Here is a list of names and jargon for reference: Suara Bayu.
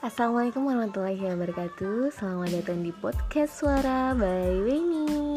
Assalamualaikum warahmatullahi wabarakatuh. Selamat datang di podcast Suara Bayu ini.